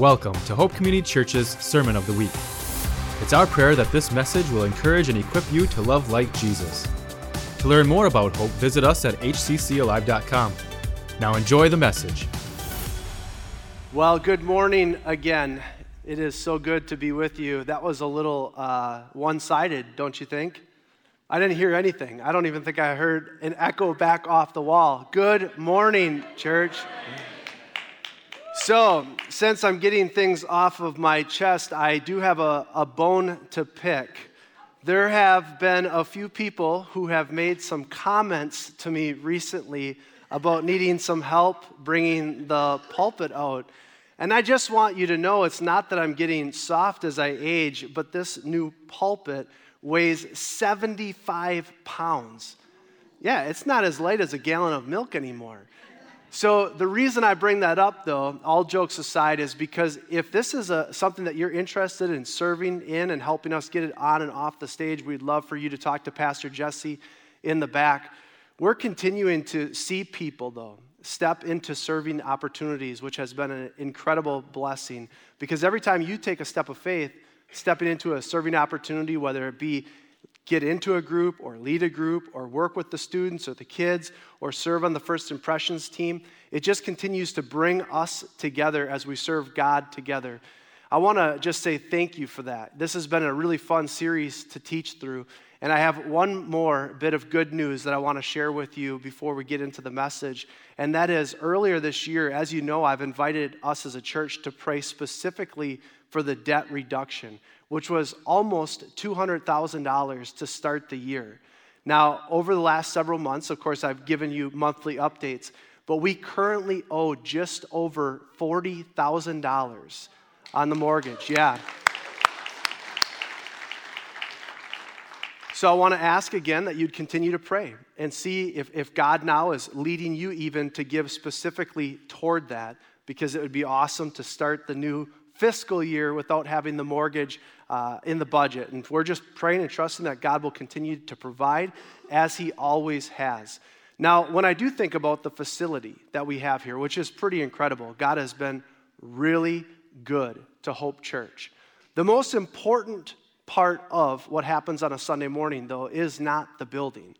Welcome to Hope Community Church's Sermon of the Week. It's our prayer that this message will encourage and equip you to love like Jesus. To learn more about Hope, visit us at hccalive.com. Now enjoy the message. Well, good morning again. It is so good to be with you. That was a little one-sided, don't you think? I didn't hear anything. I don't even think I heard an echo back off the wall. Good morning, church. So, since I'm getting things off of my chest, I do have a bone to pick. There have been a few people who have made some comments to me recently about needing some help bringing the pulpit out. And I just want you to know it's not that I'm getting soft as I age, but this new pulpit weighs 75 pounds. Yeah, it's not as light as a gallon of milk anymore. So the reason I bring that up, though, all jokes aside, is because if this is something that you're interested in serving in and helping us get it on and off the stage, we'd love for you to talk to Pastor Jesse in the back. We're continuing to see people, though, step into serving opportunities, which has been an incredible blessing, because every time you take a step of faith, stepping into a serving opportunity, whether it be get into a group or lead a group or work with the students or the kids or serve on the First Impressions team. It just continues to bring us together as we serve God together. I want to just say thank you for that. This has been a really fun series to teach through. And I have one more bit of good news that I want to share with you before we get into the message. And that is earlier this year, as you know, I've invited us as a church to pray specifically for the debt reduction, which was almost $200,000 to start the year. Now, over the last several months, of course, I've given you monthly updates, but we currently owe just over $40,000 on the mortgage, yeah. So I want to ask again that you'd continue to pray and see if God now is leading you even to give specifically toward that, because it would be awesome to start the new fiscal year without having the mortgage in the budget. And we're just praying and trusting that God will continue to provide as he always has. Now, when I do think about the facility that we have here, which is pretty incredible, God has been really good to Hope Church. The most important part of what happens on a Sunday morning, though, is not the building.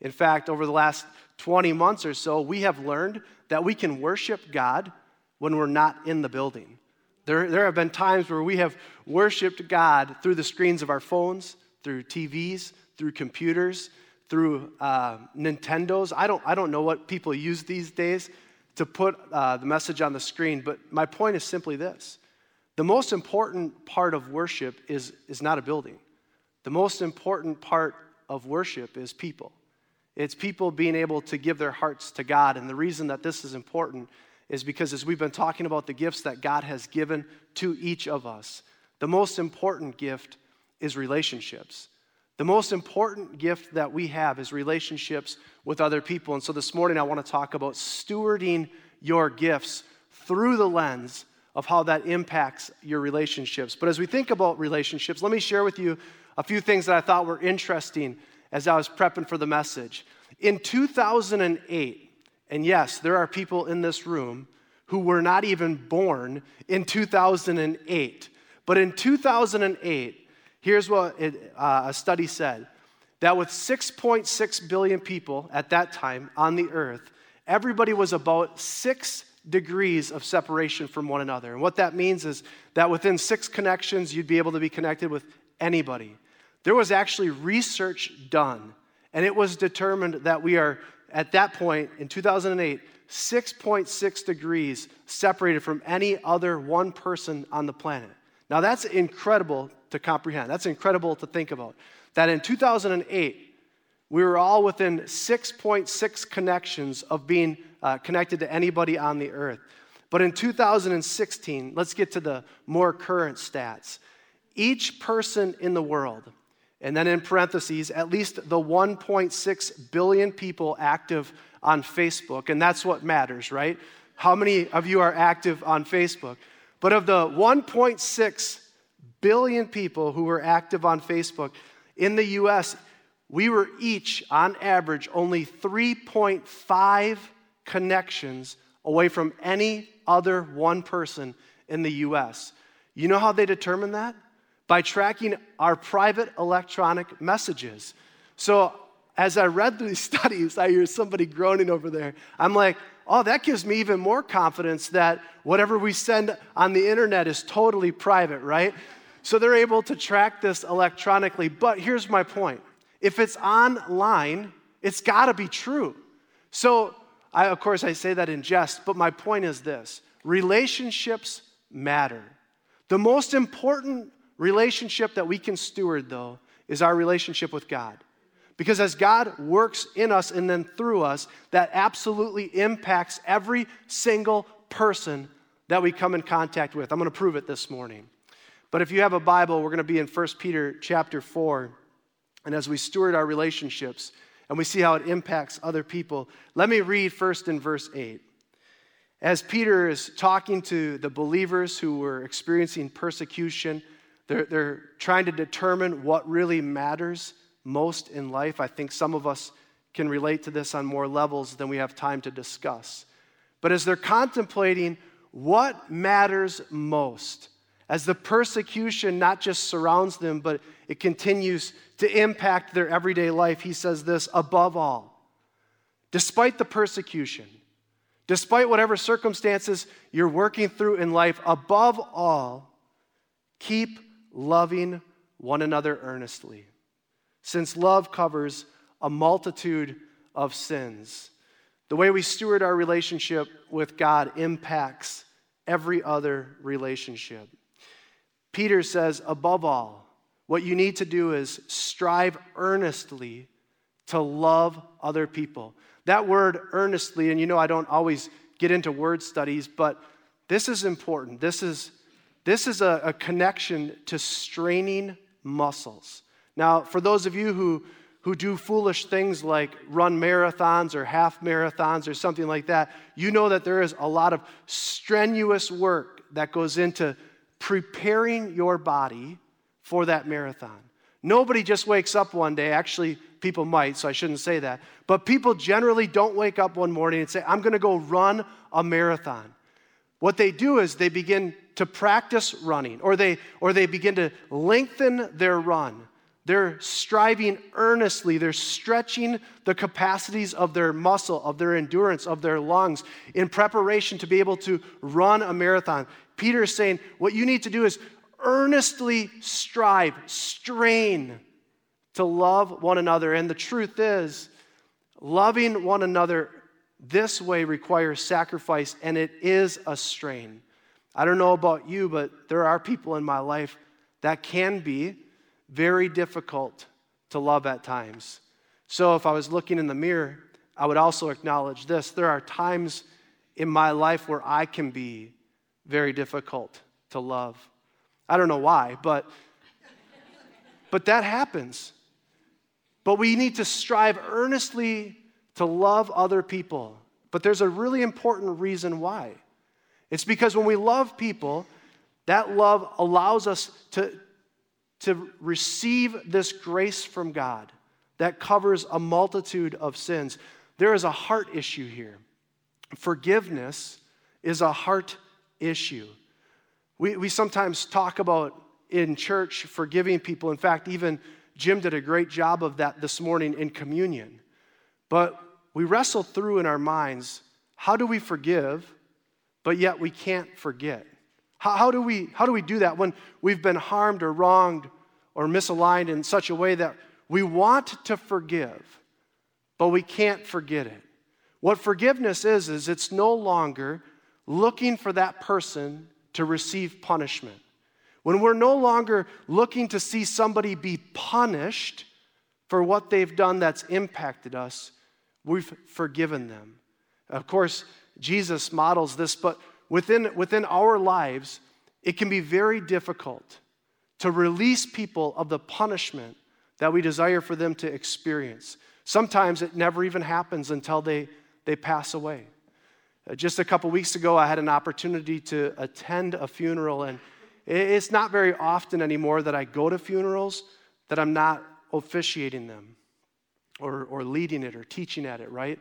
In fact, over the last 20 months or so, we have learned that we can worship God when we're not in the building. There have been times where we have worshiped God through the screens of our phones, through TVs, through computers, through Nintendos. I don't know what people use these days to put the message on the screen, but my point is simply this. The most important part of worship is not a building. The most important part of worship is people. It's people being able to give their hearts to God, and the reason that this is important is because as we've been talking about the gifts that God has given to each of us, the most important gift is relationships. The most important gift that we have is relationships with other people. And so this morning I want to talk about stewarding your gifts through the lens of how that impacts your relationships. But as we think about relationships, let me share with you a few things that I thought were interesting as I was prepping for the message. In 2008, and yes, there are people in this room who were not even born in 2008. But in 2008, here's what a study said, that with 6.6 billion people at that time on the earth, everybody was about 6 degrees of separation from one another. And what that means is that within 6 connections, you'd be able to be connected with anybody. There was actually research done, and it was determined that we are, at that point, in 2008, 6.6 degrees separated from any other one person on the planet. Now, that's incredible to comprehend. That's incredible to think about. That in 2008, we were all within 6.6 connections of being connected to anybody on the earth. But in 2016, let's get to the more current stats. Each person in the world, and then in parentheses, at least the 1.6 billion people active on Facebook. And that's what matters, right? How many of you are active on Facebook? But of the 1.6 billion people who were active on Facebook, in the U.S., we were each, on average, only 3.5 connections away from any other one person in the U.S. You know how they determine that? By tracking our private electronic messages. So as I read through these studies, I hear somebody groaning over there. I'm like, oh, that gives me even more confidence that whatever we send on the internet is totally private, right? So they're able to track this electronically. But here's my point. If it's online, it's got to be true. So, I say that in jest, but my point is this. Relationships matter. The most important relationship that we can steward, though, is our relationship with God. Because as God works in us and then through us, that absolutely impacts every single person that we come in contact with. I'm going to prove it this morning. But if you have a Bible, we're going to be in 1 Peter chapter 4. And as we steward our relationships and we see how it impacts other people, let me read first in verse 8. As Peter is talking to the believers who were experiencing persecution, they're trying to determine what really matters most in life. I think some of us can relate to this on more levels than we have time to discuss. But as they're contemplating what matters most, as the persecution not just surrounds them, but it continues to impact their everyday life, he says this: above all, despite the persecution, despite whatever circumstances you're working through in life, above all, keep loving one another earnestly, since love covers a multitude of sins. The way we steward our relationship with God impacts every other relationship. Peter says, above all, what you need to do is strive earnestly to love other people. That word earnestly, and you know I don't always get into word studies, but this is important. This is a connection to straining muscles. Now, for those of you who do foolish things like run marathons or half marathons or something like that, you know that there is a lot of strenuous work that goes into preparing your body for that marathon. Nobody just wakes up one day. Actually, people might, so I shouldn't say that. But people generally don't wake up one morning and say, I'm going to go run a marathon. What they do is they begin to practice running, or they begin to lengthen their run. They're striving earnestly. They're stretching the capacities of their muscle, of their endurance, of their lungs in preparation to be able to run a marathon. Peter is saying what you need to do is earnestly strive, strain to love one another. And the truth is, loving one another this way requires sacrifice, and it is a strain. I don't know about you, but there are people in my life that can be very difficult to love at times. So if I was looking in the mirror, I would also acknowledge this. There are times in my life where I can be very difficult to love. I don't know why, but that happens. But we need to strive earnestly to love other people. But there's a really important reason why. It's because when we love people, that love allows us to receive this grace from God that covers a multitude of sins. There is a heart issue here. Forgiveness is a heart issue. We sometimes talk about in church forgiving people. In fact, even Jim did a great job of that this morning in communion. But we wrestle through in our minds, how do we forgive, but yet we can't forget? How do we do that when we've been harmed or wronged or misaligned in such a way that we want to forgive, but we can't forget it? What forgiveness is it's no longer looking for that person to receive punishment. When we're no longer looking to see somebody be punished for what they've done that's impacted us, we've forgiven them. Of course, Jesus models this, but within our lives, it can be very difficult to release people of the punishment that we desire for them to experience. Sometimes it never even happens until they pass away. Just a couple weeks ago, I had an opportunity to attend a funeral, and it's not very often anymore that I go to funerals that I'm not officiating them or leading it or teaching at it, right?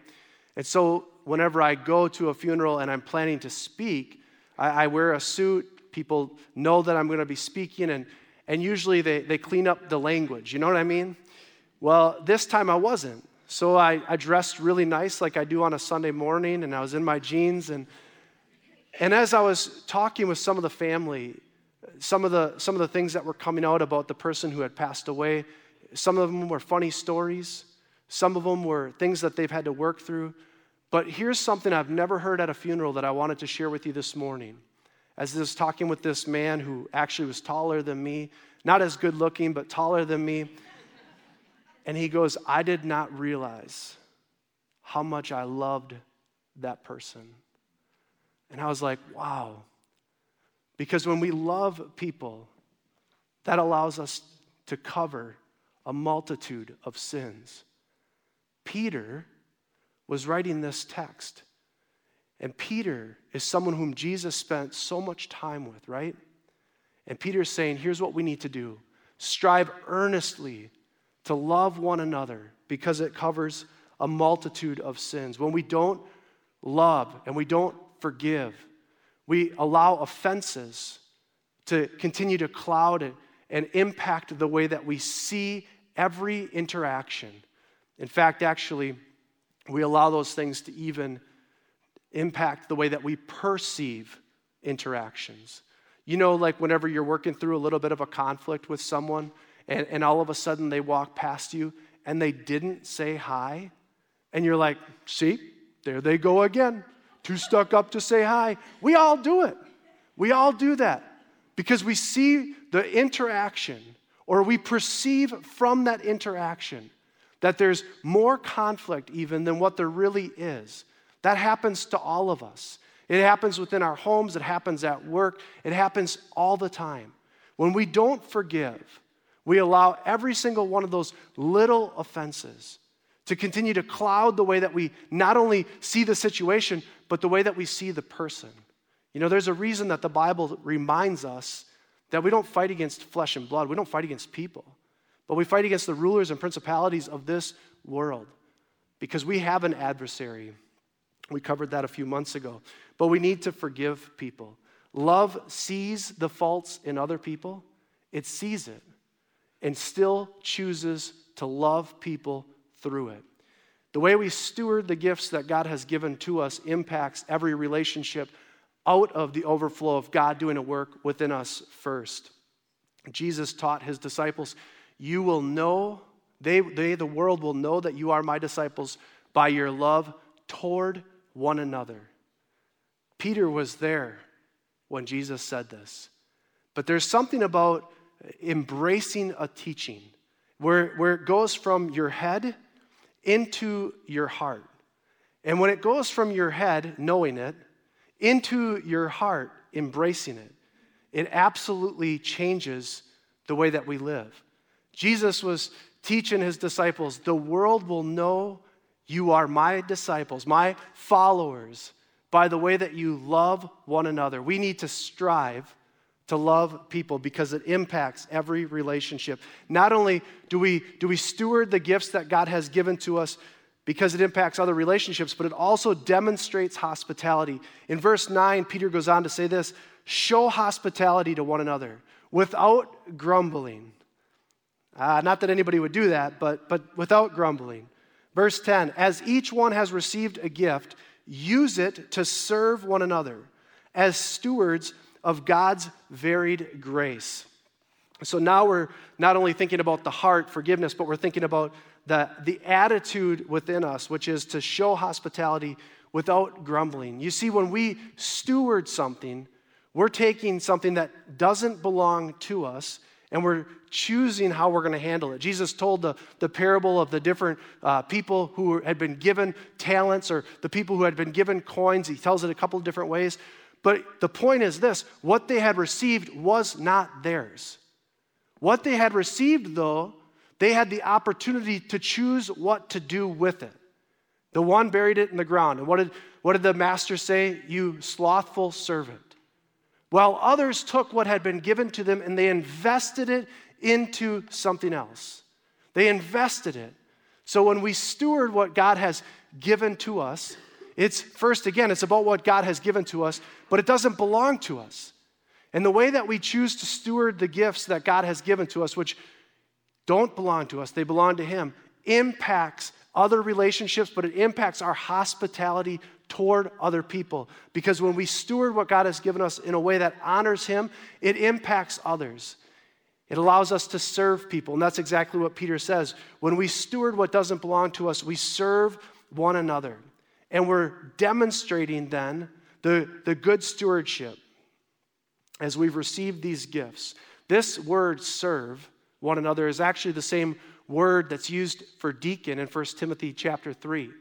And so whenever I go to a funeral and I'm planning to speak, I wear a suit people know that I'm going to be speaking, and usually they clean up the language. You know what I mean? Well, this time I wasn't. So I dressed really nice like I do on a Sunday morning, and I was in my jeans. And as I was talking with some of the family, some of the things that were coming out about the person who had passed away, some of them were funny stories. Some of them were things that they've had to work through. But here's something I've never heard at a funeral that I wanted to share with you this morning. As I was talking with this man who actually was taller than me, not as good looking, but taller than me, and he goes, I did not realize how much I loved that person. And I was like, wow. Because when we love people, that allows us to cover a multitude of sins. Peter was writing this text. And Peter is someone whom Jesus spent so much time with, right? And Peter's saying, here's what we need to do. Strive earnestly to love one another because it covers a multitude of sins. When we don't love and we don't forgive, we allow offenses to continue to cloud it and impact the way that we see every interaction. In fact, actually, we allow those things to even impact the way that we perceive interactions. You know, like whenever you're working through a little bit of a conflict with someone, and all of a sudden they walk past you and they didn't say hi, and you're like, see, there they go again, too stuck up to say hi. We all do it. We all do that because we see the interaction, or we perceive from that interaction that there's more conflict even than what there really is. That happens to all of us. It happens within our homes. It happens at work. It happens all the time. When we don't forgive, we allow every single one of those little offenses to continue to cloud the way that we not only see the situation, but the way that we see the person. You know, there's a reason that the Bible reminds us that we don't fight against flesh and blood. We don't fight against people. But we fight against the rulers and principalities of this world because we have an adversary. We covered that a few months ago. But we need to forgive people. Love sees the faults in other people. It sees it and still chooses to love people through it. The way we steward the gifts that God has given to us impacts every relationship out of the overflow of God doing a work within us first. Jesus taught his disciples, you will know, the world will know that you are my disciples by your love toward one another. Peter was there when Jesus said this. But there's something about embracing a teaching where it goes from your head into your heart. And when it goes from your head, knowing it, into your heart, embracing it, it absolutely changes the way that we live. Jesus was teaching his disciples, the world will know you are my disciples, my followers, by the way that you love one another. We need to strive to love people because it impacts every relationship. Not only do we steward the gifts that God has given to us because it impacts other relationships, but it also demonstrates hospitality. In verse 9, Peter goes on to say this, show hospitality to one another without grumbling. Not that anybody would do that, but without grumbling. Verse 10, as each one has received a gift, use it to serve one another as stewards of God's varied grace. So now we're not only thinking about the heart, forgiveness, but we're thinking about the attitude within us, which is to show hospitality without grumbling. You see, when we steward something, we're taking something that doesn't belong to us, and we're choosing how we're going to handle it. Jesus told the parable of the different people who had been given talents, or the people who had been given coins. He tells it a couple of different ways. But the point is this, what they had received was not theirs. What they had received, though, they had the opportunity to choose what to do with it. The one buried it in the ground. And what did the master say? You slothful servant. While others took what had been given to them and they invested it into something else. They invested it. So when we steward what God has given to us, it's about what God has given to us, but it doesn't belong to us. And the way that we choose to steward the gifts that God has given to us, which don't belong to us, they belong to Him, impacts other relationships, but it impacts our hospitality toward other people. Because when we steward what God has given us in a way that honors Him, it impacts others. It allows us to serve people, and that's exactly what Peter says. When we steward what doesn't belong to us, we serve one another. And we're demonstrating then the good stewardship as we've received these gifts. This word, serve one another, is actually the same word that's used for deacon in 1 Timothy chapter 3.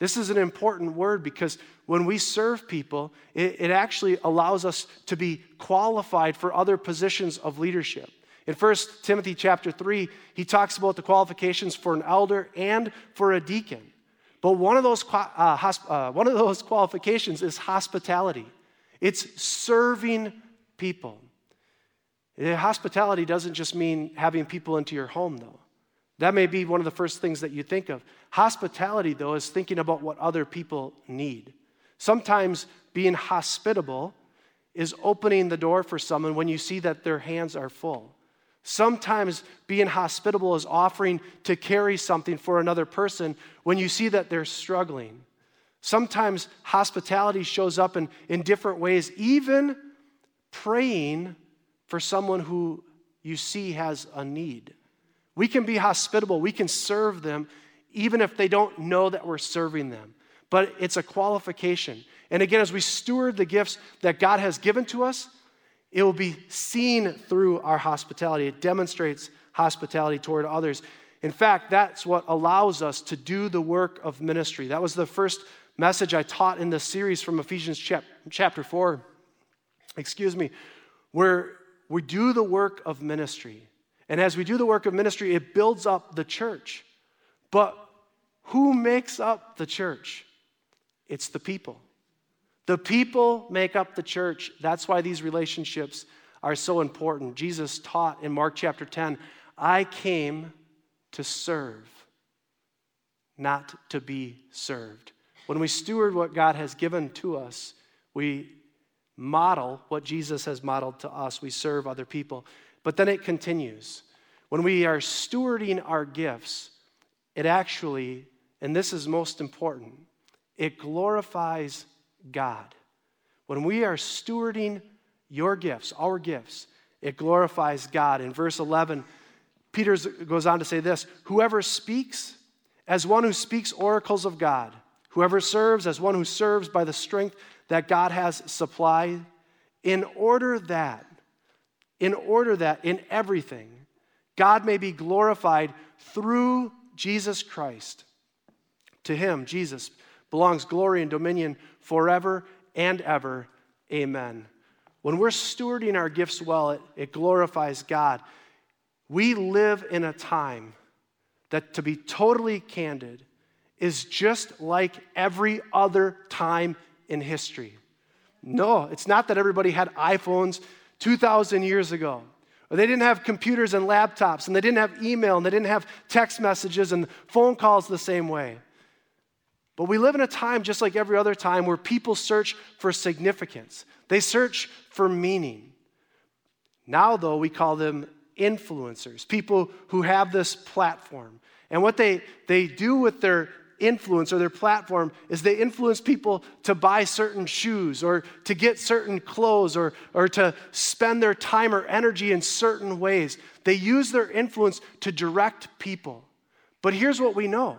This is an important word because when we serve people, it actually allows us to be qualified for other positions of leadership. In 1 Timothy chapter 3, he talks about the qualifications for an elder and for a deacon. But one of those qualifications is hospitality. It's serving people. Hospitality doesn't just mean having people into your home, though. That may be one of the first things that you think of. Hospitality, though, is thinking about what other people need. Sometimes being hospitable is opening the door for someone when you see that their hands are full. Sometimes being hospitable is offering to carry something for another person when you see that they're struggling. Sometimes hospitality shows up in different ways, even praying for someone who you see has a need. We can be hospitable. We can serve them even if they don't know that we're serving them. But it's a qualification. And again, as we steward the gifts that God has given to us, it will be seen through our hospitality. It demonstrates hospitality toward others. In fact, that's what allows us to do the work of ministry. That was the first message I taught in this series from Ephesians chapter 4, where we do the work of ministry. And as we do the work of ministry, it builds up the church. But who makes up the church? It's the people. The people make up the church. That's why these relationships are so important. Jesus taught in Mark chapter 10, I came to serve, not to be served. When we steward what God has given to us, we model what Jesus has modeled to us. We serve other people. But then it continues. When we are stewarding our gifts, it actually, and this is most important, it glorifies God. When we are stewarding your gifts, our gifts, it glorifies God. In verse 11, Peter goes on to say this, whoever speaks as one who speaks oracles of God, whoever serves as one who serves by the strength that God has supplied, in order that in everything, God may be glorified through Jesus Christ. To Him, Jesus, belongs glory and dominion forever and ever. Amen. When we're stewarding our gifts well, it glorifies God. We live in a time that, to be totally candid, is just like every other time in history. No, it's not that everybody had iPhones 2,000 years ago. Or they didn't have computers and laptops, and they didn't have email, and they didn't have text messages and phone calls the same way. But we live in a time just like every other time where people search for significance. They search for meaning. Now, though, we call them influencers, people who have this platform. And what they do with their influence or their platform is they influence people to buy certain shoes or to get certain clothes or to spend their time or energy in certain ways. They use their influence to direct people. But here's what we know.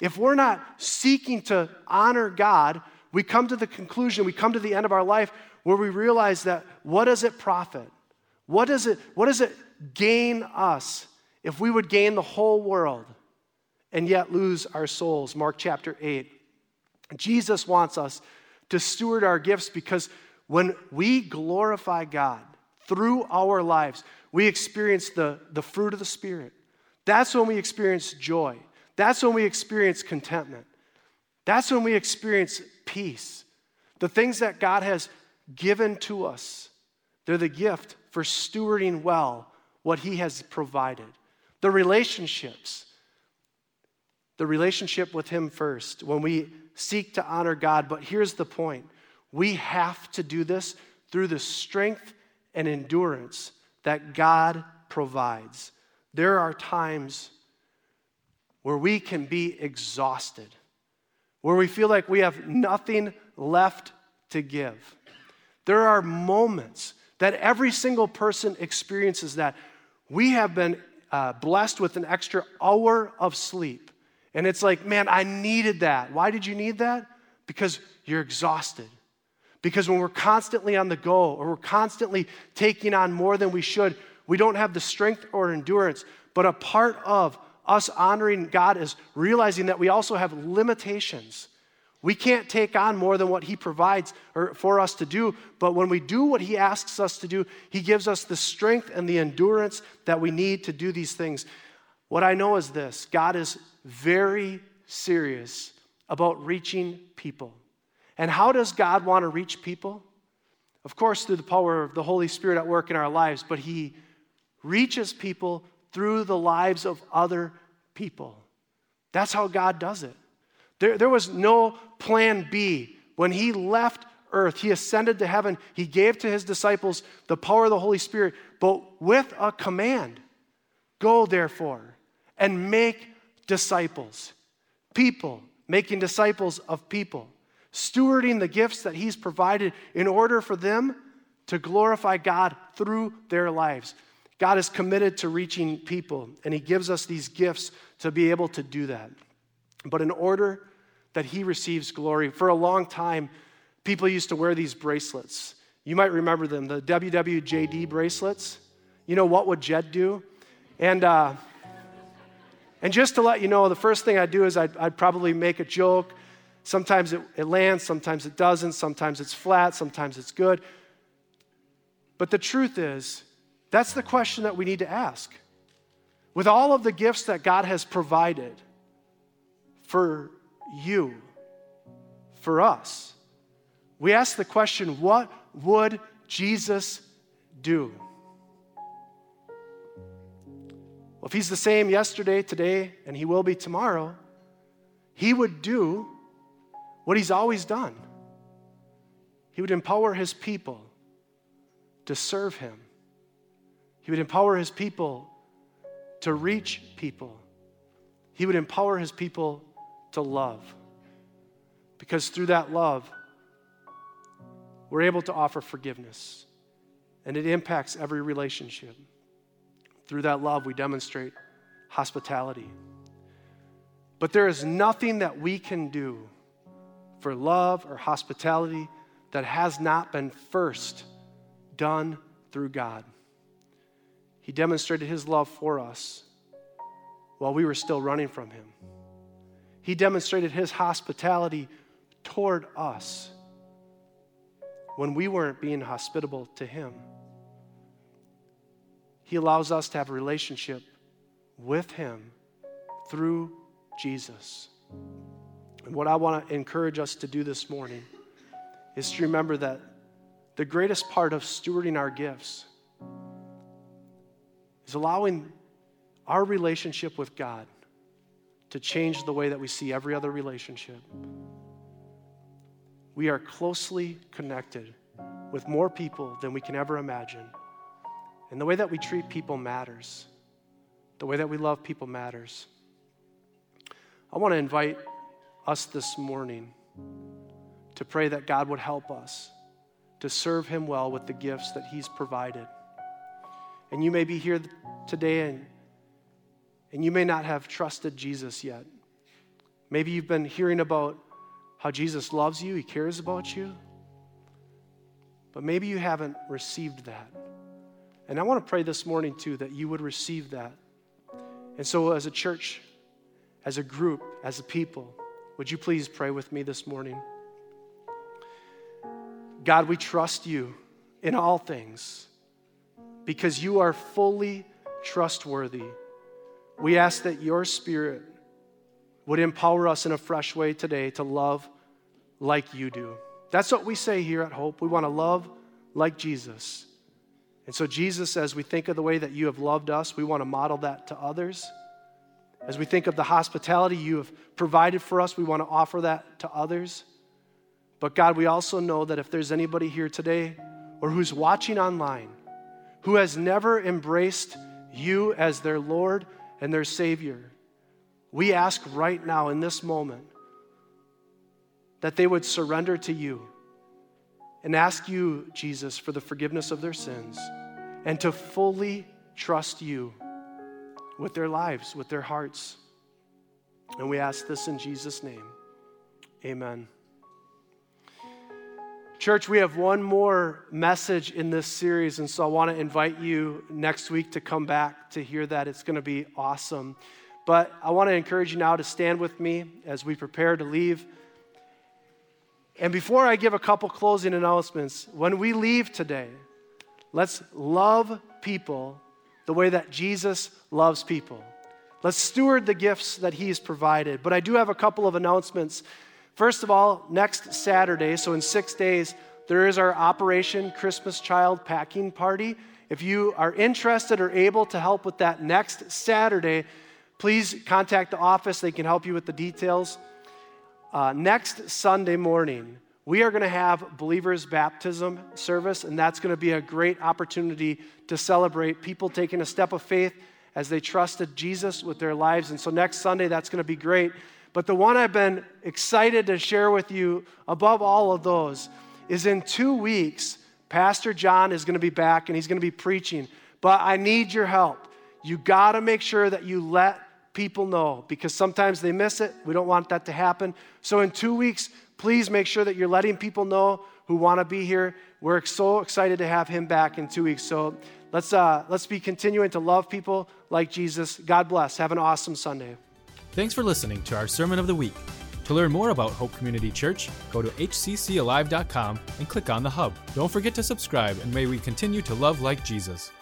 If we're not seeking to honor God, we come to the conclusion, we come to the end of our life where we realize that what does it profit? What does it gain us if we would gain the whole world and yet lose our souls? Mark chapter 8. Jesus wants us to steward our gifts because when we glorify God through our lives, we experience the fruit of the Spirit. That's when we experience joy. That's when we experience contentment. That's when we experience peace. The things that God has given to us, they're the gift for stewarding well what He has provided. The relationship with Him first, when we seek to honor God. But here's the point. We have to do this through the strength and endurance that God provides. There are times where we can be exhausted, where we feel like we have nothing left to give. There are moments that every single person experiences that. We have been blessed with an extra hour of sleep. And it's like, man, I needed that. Why did you need that? Because you're exhausted. Because when we're constantly on the go or we're constantly taking on more than we should, we don't have the strength or endurance. But a part of us honoring God is realizing that we also have limitations. We can't take on more than what he provides for us to do, but when we do what he asks us to do, he gives us the strength and the endurance that we need to do these things. What I know is this: God is very serious about reaching people. And how does God want to reach people? Of course, through the power of the Holy Spirit at work in our lives, but he reaches people through the lives of other people. That's how God does it. There was no plan B. When he left earth, he ascended to heaven. He gave to his disciples the power of the Holy Spirit, but with a command: go, therefore, and make disciples. People, making disciples of people, stewarding the gifts that he's provided in order for them to glorify God through their lives. God is committed to reaching people, and he gives us these gifts to be able to do that. But in order that he receives glory, for a long time, people used to wear these bracelets. You might remember them, the WWJD bracelets. You know, what would Jed do? And just to let you know, the first thing I'd do is I'd probably make a joke. Sometimes it lands, sometimes it doesn't, sometimes it's flat, sometimes it's good. But the truth is, that's the question that we need to ask. With all of the gifts that God has provided for you, for us, we ask the question, what would Jesus do? Well, if he's the same yesterday, today, and he will be tomorrow, he would do what he's always done. He would empower his people to serve him. He would empower his people to reach people. He would empower his people to love. Because through that love, we're able to offer forgiveness. And it impacts every relationship. Through that love, we demonstrate hospitality. But there is nothing that we can do for love or hospitality that has not been first done through God. He demonstrated his love for us while we were still running from him. He demonstrated his hospitality toward us when we weren't being hospitable to him. He allows us to have a relationship with him through Jesus. And what I want to encourage us to do this morning is to remember that the greatest part of stewarding our gifts is allowing our relationship with God to change the way that we see every other relationship. We are closely connected with more people than we can ever imagine. And the way that we treat people matters. The way that we love people matters. I want to invite us this morning to pray that God would help us to serve him well with the gifts that he's provided. And you may be here today and you may not have trusted Jesus yet. Maybe you've been hearing about how Jesus loves you, he cares about you, but maybe you haven't received that. And I want to pray this morning too that you would receive that. And so as a church, as a group, as a people, would you please pray with me this morning? God, we trust you in all things, because you are fully trustworthy. We ask that your Spirit would empower us in a fresh way today to love like you do. That's what we say here at Hope. We want to love like Jesus. And so, Jesus, as we think of the way that you have loved us, we want to model that to others. As we think of the hospitality you have provided for us, we want to offer that to others. But God, we also know that if there's anybody here today or who's watching online who has never embraced you as their Lord and their Savior, we ask right now in this moment that they would surrender to you and ask you, Jesus, for the forgiveness of their sins and to fully trust you with their lives, with their hearts. And we ask this in Jesus' name. Amen. Church, we have one more message in this series, and so I want to invite you next week to come back to hear that. It's going to be awesome. But I want to encourage you now to stand with me as we prepare to leave. And before I give a couple closing announcements, when we leave today, let's love people the way that Jesus loves people. Let's steward the gifts that he's provided. But I do have a couple of announcements. First of all, next Saturday, so in 6 days, there is our Operation Christmas Child packing party. If you are interested or able to help with that next Saturday, please contact the office. They can help you with the details. Next Sunday morning, we are going to have Believer's Baptism service, and that's going to be a great opportunity to celebrate people taking a step of faith as they trusted Jesus with their lives. And so next Sunday, that's going to be great. But the one I've been excited to share with you above all of those is in 2 weeks, Pastor John is going to be back and he's going to be preaching. But I need your help. You got to make sure that you let people know because sometimes they miss it. We don't want that to happen. So in 2 weeks, please make sure that you're letting people know who want to be here. We're so excited to have him back in 2 weeks. So let's be continuing to love people like Jesus. God bless. Have an awesome Sunday. Thanks for listening to our Sermon of the Week. To learn more about Hope Community Church, go to hccalive.com and click on the Hub. Don't forget to subscribe, and may we continue to love like Jesus.